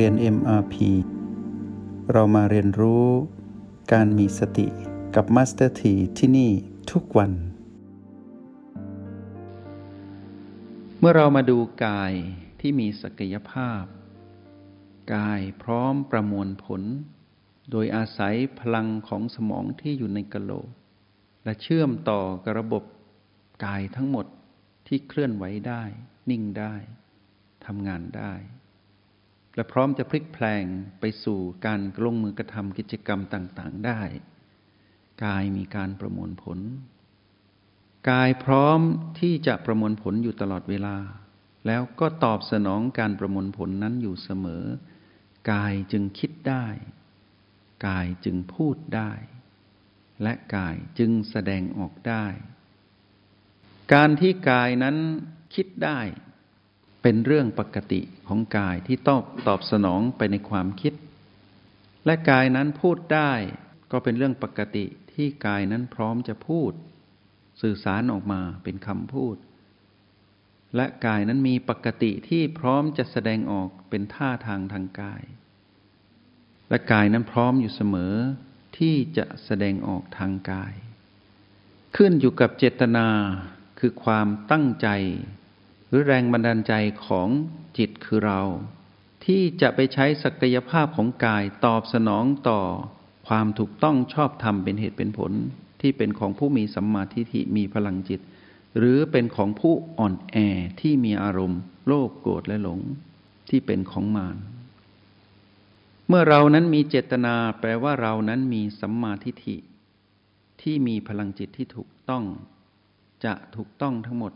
เรียน MRP เรามาเรียนรู้การมีสติกับ Master T ที่นี่ทุกวันเมื่อเรามาดูกายที่มีศักยภาพกายพร้อมประมวลผลโดยอาศัยพลังของสมองที่อยู่ในกะโหลกและเชื่อมต่อกับระบบกายทั้งหมดที่เคลื่อนไหวได้นิ่งได้ทำงานได้และพร้อมจะพลิกแปลงไปสู่การลงมือกระทำกิจกรรมต่างๆได้กายมีการประมวลผลกายพร้อมที่จะประมวลผลอยู่ตลอดเวลาแล้วก็ตอบสนองการประมวลผลนั้นอยู่เสมอกายจึงคิดได้กายจึงพูดได้และกายจึงแสดงออกได้การที่กายนั้นคิดได้เป็นเรื่องปกติของกายที่ตอบสนองไปในความคิดและกายนั้นพูดได้ก็เป็นเรื่องปกติที่กายนั้นพร้อมจะพูดสื่อสารออกมาเป็นคำพูดและกายนั้นมีปกติที่พร้อมจะแสดงออกเป็นท่าทางทางกายและกายนั้นพร้อมอยู่เสมอที่จะแสดงออกทางกายขึ้นอยู่กับเจตนาคือความตั้งใจหรือแรงบันดาลใจของจิตคือเราที่จะไปใช้ศักยภาพของกายตอบสนองต่อความถูกต้องชอบธรรมเป็นเหตุเป็นผลที่เป็นของผู้มีสัมมาทิฏฐิมีพลังจิตหรือเป็นของผู้อ่อนแอที่มีอารมณ์โลภโกรธและหลงที่เป็นของมารเมื่อเรานั้นมีเจตนาแปลว่าเรานั้นมีสัมมาทิฏฐิที่มีพลังจิตที่ถูกต้องจะถูกต้องทั้งหมด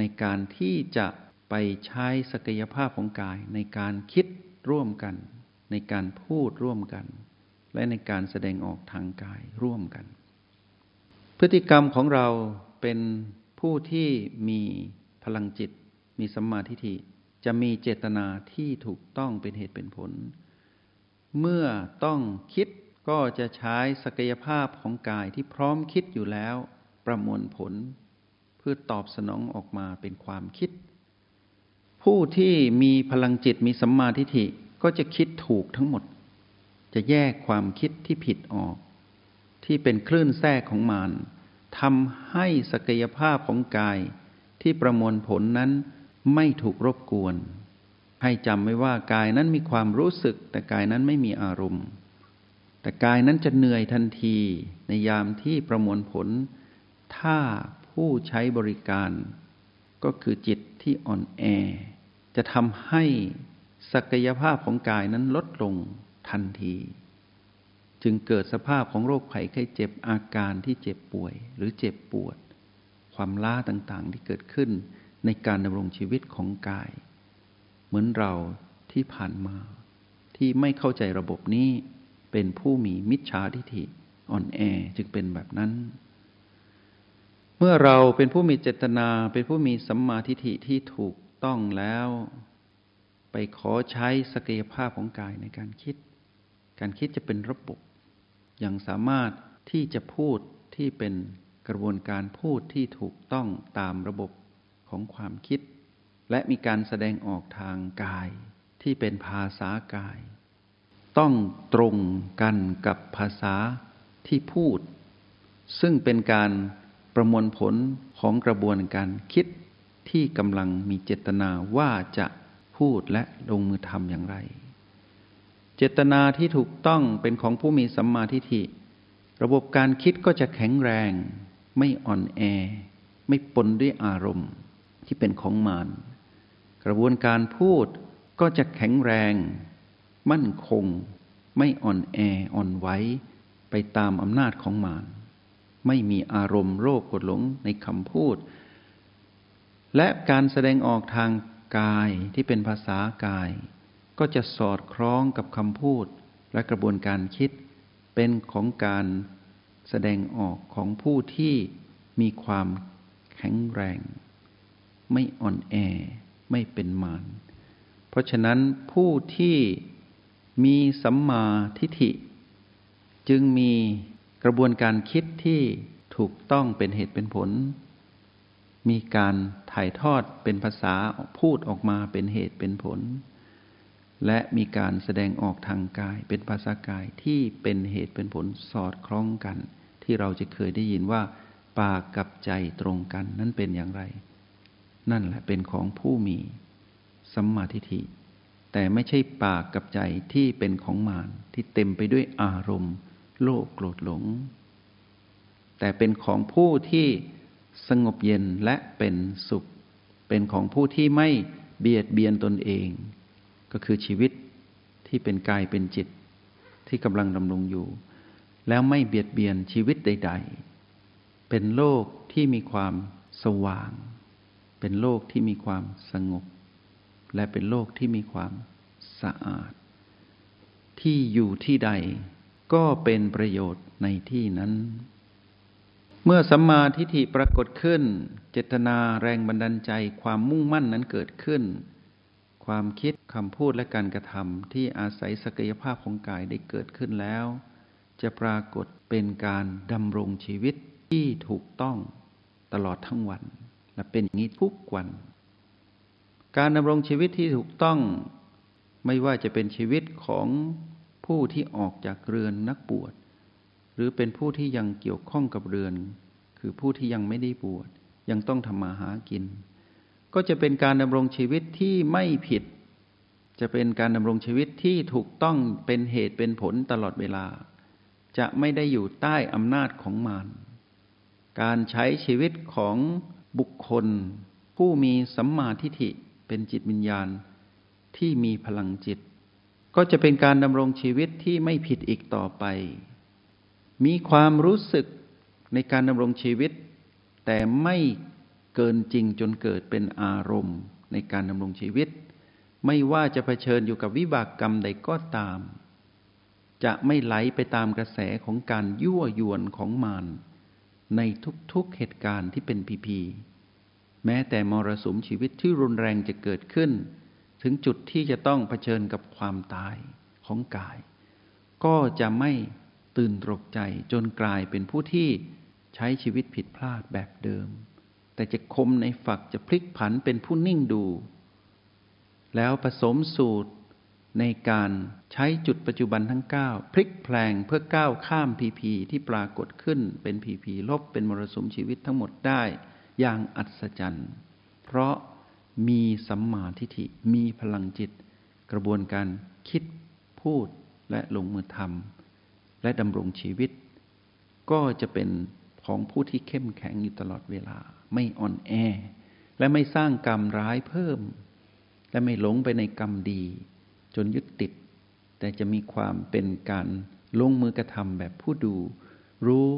ในการที่จะไปใช้ศักยภาพของกายในการคิดร่วมกันในการพูดร่วมกันและในการแสดงออกทางกายร่วมกันพฤติกรรมของเราเป็นผู้ที่มีพลังจิตมีสัมมาทิฏฐิจะมีเจตนาที่ถูกต้องเป็นเหตุเป็นผลเมื่อต้องคิดก็จะใช้ศักยภาพของกายที่พร้อมคิดอยู่แล้วประมวลผลเพื่อตอบสนองออกมาเป็นความคิดผู้ที่มีพลังจิตมีสัมมาทิฏฐิก็จะคิดถูกทั้งหมดจะแยกความคิดที่ผิดออกที่เป็นคลื่นแทรกของมารทำให้ศักยภาพของกายที่ประมวลผลนั้นไม่ถูกรบกวนให้จำไว้ว่ากายนั้นมีความรู้สึกแต่กายนั้นไม่มีอารมณ์แต่กายนั้นจะเหนื่อยทันทีในยามที่ประมวลผลถ้าผู้ใช้บริการก็คือจิตที่อ่อนแอจะทำให้ศักยภาพของกายนั้นลดลงทันทีจึงเกิดสภาพของโรคภัยไข้เจ็บอาการที่เจ็บป่วยหรือเจ็บปวดความล้าต่างๆที่เกิดขึ้นในการดำรงชีวิตของกายเหมือนเราที่ผ่านมาที่ไม่เข้าใจระบบนี้เป็นผู้มีมิจฉาทิฏฐิอ่อนแอจึงเป็นแบบนั้นเมื่อเราเป็นผู้มีเจตนาเป็นผู้มีสัมมาทิฏฐิที่ถูกต้องแล้วไปขอใช้ศักยภาพของกายในการคิดการคิดจะเป็นระบบยังสามารถที่จะพูดที่เป็นกระบวนการพูดที่ถูกต้องตามระบบของความคิดและมีการแสดงออกทางกายที่เป็นภาษากายต้องตรงกันกับภาษาที่พูดซึ่งเป็นการประมวลผลของกระบวนการคิดที่กำลังมีเจตนาว่าจะพูดและลงมือทำอย่างไรเจตนาที่ถูกต้องเป็นของผู้มีสัมมาทิฏฐิระบบการคิดก็จะแข็งแรงไม่อ่อนแอไม่ปนด้วยอารมณ์ที่เป็นของมารกระบวนการพูดก็จะแข็งแรงมั่นคงไม่อ่อนแออ่อนไหวไปตามอำนาจของมารไม่มีอารมณ์โลภโกรธหลงในคำพูดและการแสดงออกทางกายที่เป็นภาษากายก็จะสอดคล้องกับคำพูดและกระบวนการคิดเป็นของการแสดงออกของผู้ที่มีความแข็งแรงไม่อ่อนแอไม่เป็นมารเพราะฉะนั้นผู้ที่มีสัมมาทิฏฐิจึงมีกระบวนการคิดที่ถูกต้องเป็นเหตุเป็นผลมีการถ่ายทอดเป็นภาษาพูดออกมาเป็นเหตุเป็นผล และมีการแสดงออกทางกายเป็นภาษากายที่เป็นเหตุเป็นผลสอดคล้องกันที่เราจะเคยได้ยินว่าปากกับใจตรงกันนั้นเป็นอย่างไรนั่นแหละเป็นของผู้มีสัมมาทิฏฐิแต่ไม่ใช่ปากกับใจที่เป็นของมารที่เต็มไปด้วยอารมณ์โลภโกรธหลงแต่เป็นของผู้ที่สงบเย็นและเป็นสุขเป็นของผู้ที่ไม่เบียดเบียนตนเองก็คือชีวิตที่เป็นกายเป็นจิตที่กำลังดำรงอยู่แล้วไม่เบียดเบียนชีวิตใดๆเป็นโลกที่มีความสว่างเป็นโลกที่มีความสงบและเป็นโลกที่มีความสะอาดที่อยู่ที่ใดก็เป็นประโยชน์ในที่นั้นเมื่อสัมมาทิฏฐิปรากฏขึ้นเจตนาแรงบันดาลใจความมุ่งมั่นนั้นเกิดขึ้นความคิดคำพูดและการกระทำที่อาศัยศักยภาพของกายได้เกิดขึ้นแล้วจะปรากฏเป็นการดำรงชีวิตที่ถูกต้องตลอดทั้งวันและเป็นอย่างนี้ทุกวันการดำรงชีวิตที่ถูกต้องไม่ว่าจะเป็นชีวิตของผู้ที่ออกจากเรือนนักบวชหรือเป็นผู้ที่ยังเกี่ยวข้องกับเรือนคือผู้ที่ยังไม่ได้บวชยังต้องทำมาหากินก็จะเป็นการดำรงชีวิตที่ไม่ผิดจะเป็นการดำรงชีวิตที่ถูกต้องเป็นเหตุเป็นผลตลอดเวลาจะไม่ได้อยู่ใต้อำนาจของมารการใช้ชีวิตของบุคคลผู้มีสัมมาทิฏฐิเป็นจิตวิญญาณที่มีพลังจิตก็จะเป็นการดำรงชีวิตที่ไม่ผิดอีกต่อไปมีความรู้สึกในการดำรงชีวิตแต่ไม่เกินจริงจนเกิดเป็นอารมณ์ในการดำรงชีวิตไม่ว่าจะเผชิญอยู่กับวิบากกรรมใดก็ตามจะไม่ไหลไปตามกระแสของการยั่วยวนของมารในทุกๆเหตุการณ์ที่เป็นพีๆแม้แต่มรสุมชีวิตที่รุนแรงจะเกิดขึ้นถึงจุดที่จะต้องเผชิญกับความตายของกายก็จะไม่ตื่นตกใจจนกลายเป็นผู้ที่ใช้ชีวิตผิดพลาดแบบเดิมแต่จะคมในฝักจะพลิกผันเป็นผู้นิ่งดูแล้วผสมสูตรในการใช้จุดปัจจุบันทั้ง9พลิกแพลงเพื่อก้าวข้ามพีพีที่ปรากฏขึ้นเป็นพีพีลบเป็นมรสุมชีวิตทั้งหมดได้อย่างอัศจรรย์เพราะมีสัมมาทิฏฐิมีพลังจิตกระบวนการคิดพูดและลงมือทำและดำรงชีวิตก็จะเป็นของผู้ที่เข้มแข็งอยู่ตลอดเวลาไม่อ่อนแอและไม่สร้างกรรมร้ายเพิ่มและไม่หลงไปในกรรมดีจนยึดติดแต่จะมีความเป็นการลงมือกระทำแบบผู้ดูรู้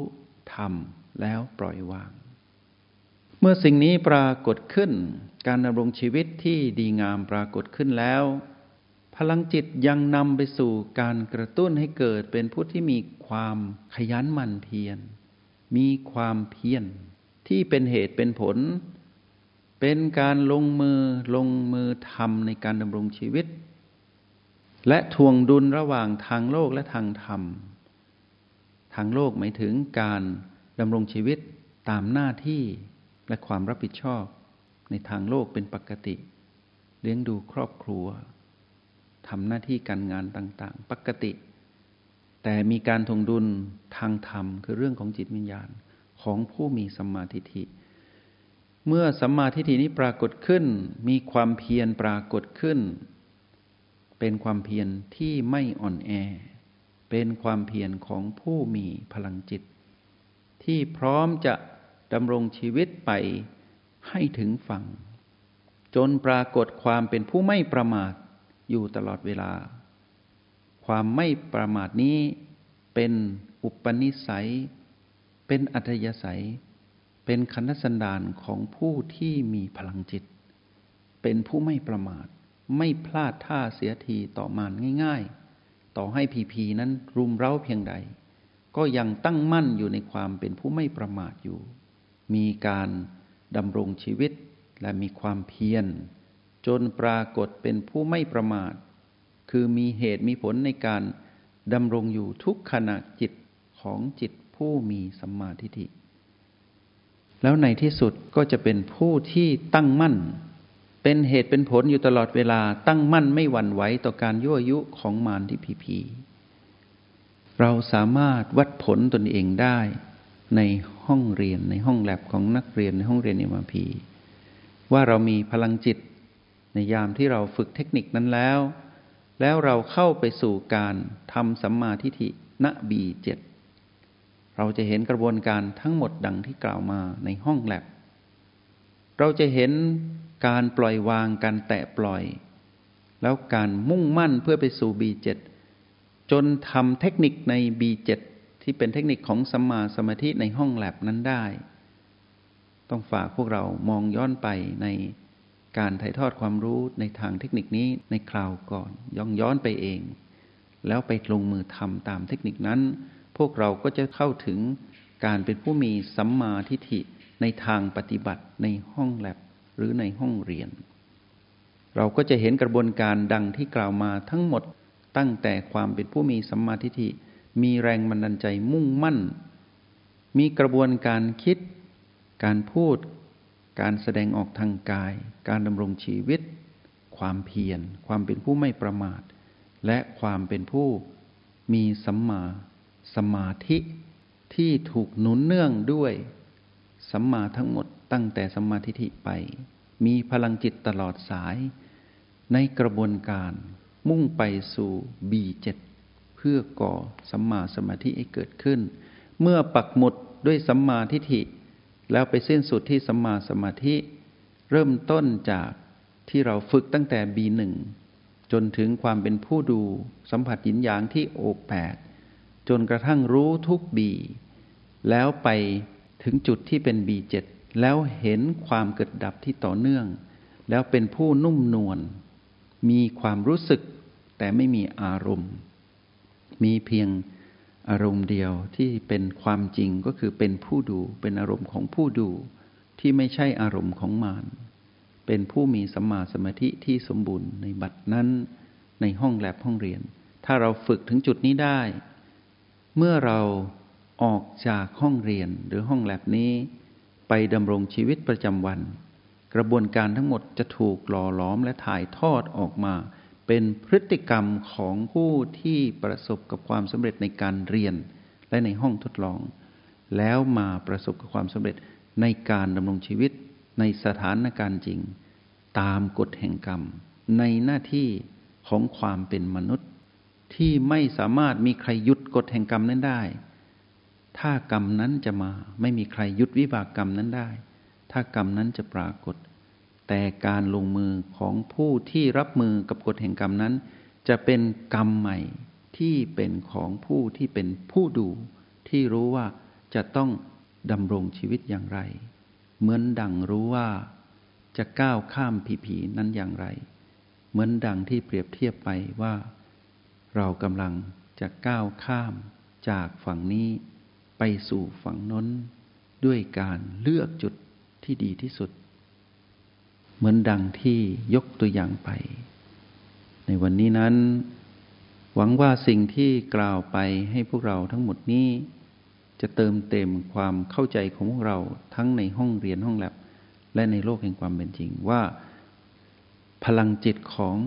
ทำแล้วปล่อยวางเมื่อสิ่งนี้ปรากฏขึ้นการดำรงชีวิตที่ดีงามปรากฏขึ้นแล้วพลังจิตยังนำไปสู่การกระตุ้นให้เกิดเป็นผู้ที่มีความขยันหมั่นเพียรมีความเพียรที่เป็นเหตุเป็นผลเป็นการลงมือทำในการดำรงชีวิตและทวงดุลระหว่างทางโลกและทางธรรมทางโลกหมายถึงการดำรงชีวิตตามหน้าที่และความรับผิดชอบในทางโลกเป็นปกติเลี้ยงดูครอบครัวทำหน้าที่การงานต่างๆปกติแต่มีการทวงดุลทางธรรมคือเรื่องของจิตวิญญาณของผู้มีสัมมาทิฏฐิเมื่อสัมมาทิฏฐินี้ปรากฏขึ้นมีความเพียรปรากฏขึ้นเป็นความเพียรที่ไม่อ่อนแอเป็นความเพียรของผู้มีพลังจิตที่พร้อมจะดำรงชีวิตไปให้ถึงฝั่งจนปรากฏความเป็นผู้ไม่ประมาทอยู่ตลอดเวลาความไม่ประมาทนี้เป็นอุปนิสัยเป็นอัธยาศัยเป็นขันธสันดานของผู้ที่มีพลังจิตเป็นผู้ไม่ประมาทไม่พลาดท่าเสียทีต่อมารง่ายๆต่อให้พีๆนั้นรุมเร้าเพียงใดก็ยังตั้งมั่นอยู่ในความเป็นผู้ไม่ประมาทอยู่มีการดำรงชีวิตและมีความเพียรจนปรากฏเป็นผู้ไม่ประมาทคือมีเหตุมีผลในการดำรงอยู่ทุกขณะจิตของจิตผู้มีสัมมาทิฏฐิแล้วในที่สุดก็จะเป็นผู้ที่ตั้งมั่น เป็นเหตุเป็นผลอยู่ตลอดเวลาตั้งมั่นไม่หวั่นไหวต่อการยั่วยุของมารที่ผีๆเราสามารถวัดผลตนเองได้ในห้องเรียนในห้องแลบของนักเรียนในห้องเรียน MRP ว่าเรามีพลังจิตในยามที่เราฝึกเทคนิคนั้นแล้วเราเข้าไปสู่การทำสัมมาทิฏฐิณ B7 เราจะเห็นกระบวนการทั้งหมดดังที่กล่าวมาในห้องแลบเราจะเห็นการปล่อยวางการแตะปล่อยแล้วการมุ่งมั่นเพื่อไปสู่ B7 จนทำเทคนิคใน B7 ที่เป็นเทคนิคของสัมมาสมาธิในห้องแลบนั้นได้ต้องฝากพวกเรามองย้อนไปในการถ่ายทอดความรู้ในทางเทคนิคนี้ในคราวก่อนย้อนไปเองแล้วไปลงมือทำตามเทคนิคนั้นพวกเราก็จะเข้าถึงการเป็นผู้มีสัมมาทิฏฐิในทางปฏิบัติในห้องแลบหรือในห้องเรียนเราก็จะเห็นกระบวนการดังที่กล่าวมาทั้งหมดตั้งแต่ความเป็นผู้มีสัมมาทิฏฐิมีแรงบันดาลใจมุ่งมั่นมีกระบวนการคิดการพูดการแสดงออกทางกายการดำรงชีวิตความเพียรความเป็นผู้ไม่ประมาทและความเป็นผู้มีสัมมาสมาธิที่ถูกหนุนเนื่องด้วยสัมมาทั้งหมดตั้งแต่สัมมาทิฏฐิไปมีพลังจิตตลอดสายในกระบวนการมุ่งไปสู่ B7 เพื่อก่อสัมมาสมาธิให้เกิดขึ้นเมื่อปักหมุดด้วยสัมมาทิฏฐิแล้วไปสิ้นสุดที่สัมมาสมาธิเริ่มต้นจากที่เราฝึกตั้งแต่ B1 จนถึงความเป็นผู้ดูสัมผัสหยินหยางที่ O8 จนกระทั่งรู้ทุก B แล้วไปถึงจุดที่เป็น B7 แล้วเห็นความเกิดดับที่ต่อเนื่องแล้วเป็นผู้นุ่มนวลมีความรู้สึกแต่ไม่มีอารมณ์มีเพียงอารมณ์เดียวที่เป็นความจริงก็คือเป็นผู้ดูเป็นอารมณ์ของผู้ดูที่ไม่ใช่อารมณ์ของมารเป็นผู้มีสัมมาสมาธิที่สมบูรณ์ในบัดนั้นในห้องแลบห้องเรียนถ้าเราฝึกถึงจุดนี้ได้เมื่อเราออกจากห้องเรียนหรือห้องแลบนี้ไปดำรงชีวิตประจำวันกระบวนการทั้งหมดจะถูกหล่อหลอมและถ่ายทอดออกมาเป็นพฤติกรรมของผู้ที่ประสบกับความสำเร็จในการเรียนและในห้องทดลองแล้วมาประสบกับความสำเร็จในการดำรงชีวิตในสถานการณ์จริงตามกฎแห่งกรรมในหน้าที่ของความเป็นมนุษย์ที่ไม่สามารถมีใครหยุดกฎแห่งกรรมนั้นได้ถ้ากรรมนั้นจะมาไม่มีใครหยุดวิบากกรรมนั้นได้ถ้ากรรมนั้นจะปรากฏแต่การลงมือของผู้ที่รับมือกับกฎแห่งกรรมนั้นจะเป็นกรรมใหม่ที่เป็นของผู้ที่เป็นผู้ดูที่รู้ว่าจะต้องดำรงชีวิตอย่างไรเหมือนดั่งรู้ว่าจะก้าวข้ามผีๆนั้นอย่างไรเหมือนดั่งที่เปรียบเทียบไปว่าเรากำลังจะก้าวข้ามจากฝั่งนี้ไปสู่ฝั่งนั้นด้วยการเลือกจุดที่ดีที่สุดเหมือนดังที่ยกตัวอย่างไปในวันนี้นั้นหวังว่าสิ่งที่กล่าวไปให้พวกเราทั้งหมดนี้จะเติมเต็มความเข้าใจของพวกเราทั้งในห้องเรียนห้องแลบและในโลกแห่งความเป็นจริงว่าพลังจิตของ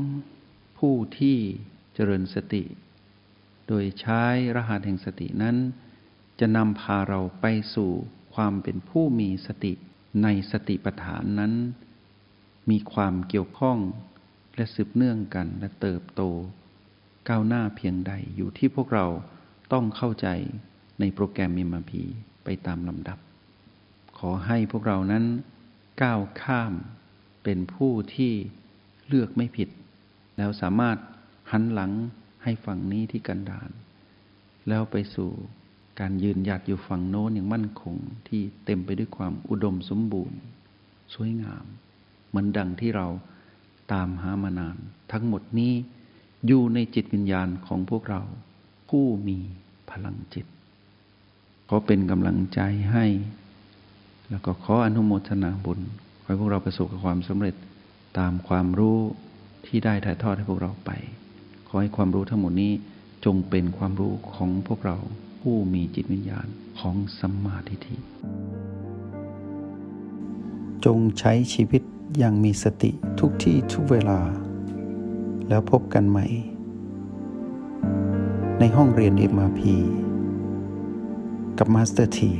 ผู้ที่เจริญสติโดยใช้รหัสแห่งสตินั้นจะนำพาเราไปสู่ความเป็นผู้มีสติในสติปัฏฐานนั้นมีความเกี่ยวข้องและสืบเนื่องกันและเติบโตก้าวหน้าเพียงใดอยู่ที่พวกเราต้องเข้าใจในโปรแกรม MRP ไปตามลำดับขอให้พวกเรานั้นก้าวข้ามเป็นผู้ที่เลือกไม่ผิดแล้วสามารถหันหลังให้ฝั่งนี้ที่กันดารแล้วไปสู่การยืนหยัดอยู่ฝั่งโน้นอย่างมั่นคงที่เต็มไปด้วยความอุดมสมบูรณ์สวยงามเหมือนดังที่เราตามหามานานทั้งหมดนี้อยู่ในจิตวิญญาณของพวกเราผู้มีพลังจิตขอเป็นกำลังใจให้แล้วก็ขออนุโมทนาบุญขอให้พวกเราประสบกับความสำเร็จตามความรู้ที่ได้ถ่ายทอดให้พวกเราไปขอให้ความรู้ทั้งหมดนี้จงเป็นความรู้ของพวกเราผู้มีจิตวิญญาณของสัมมาทิฏฐิจงใช้ชีวิต อย่างมีสติทุกที่ทุกเวลาแล้วพบกันใหม่ในห้องเรียน MRP กับมาสเตอร์ที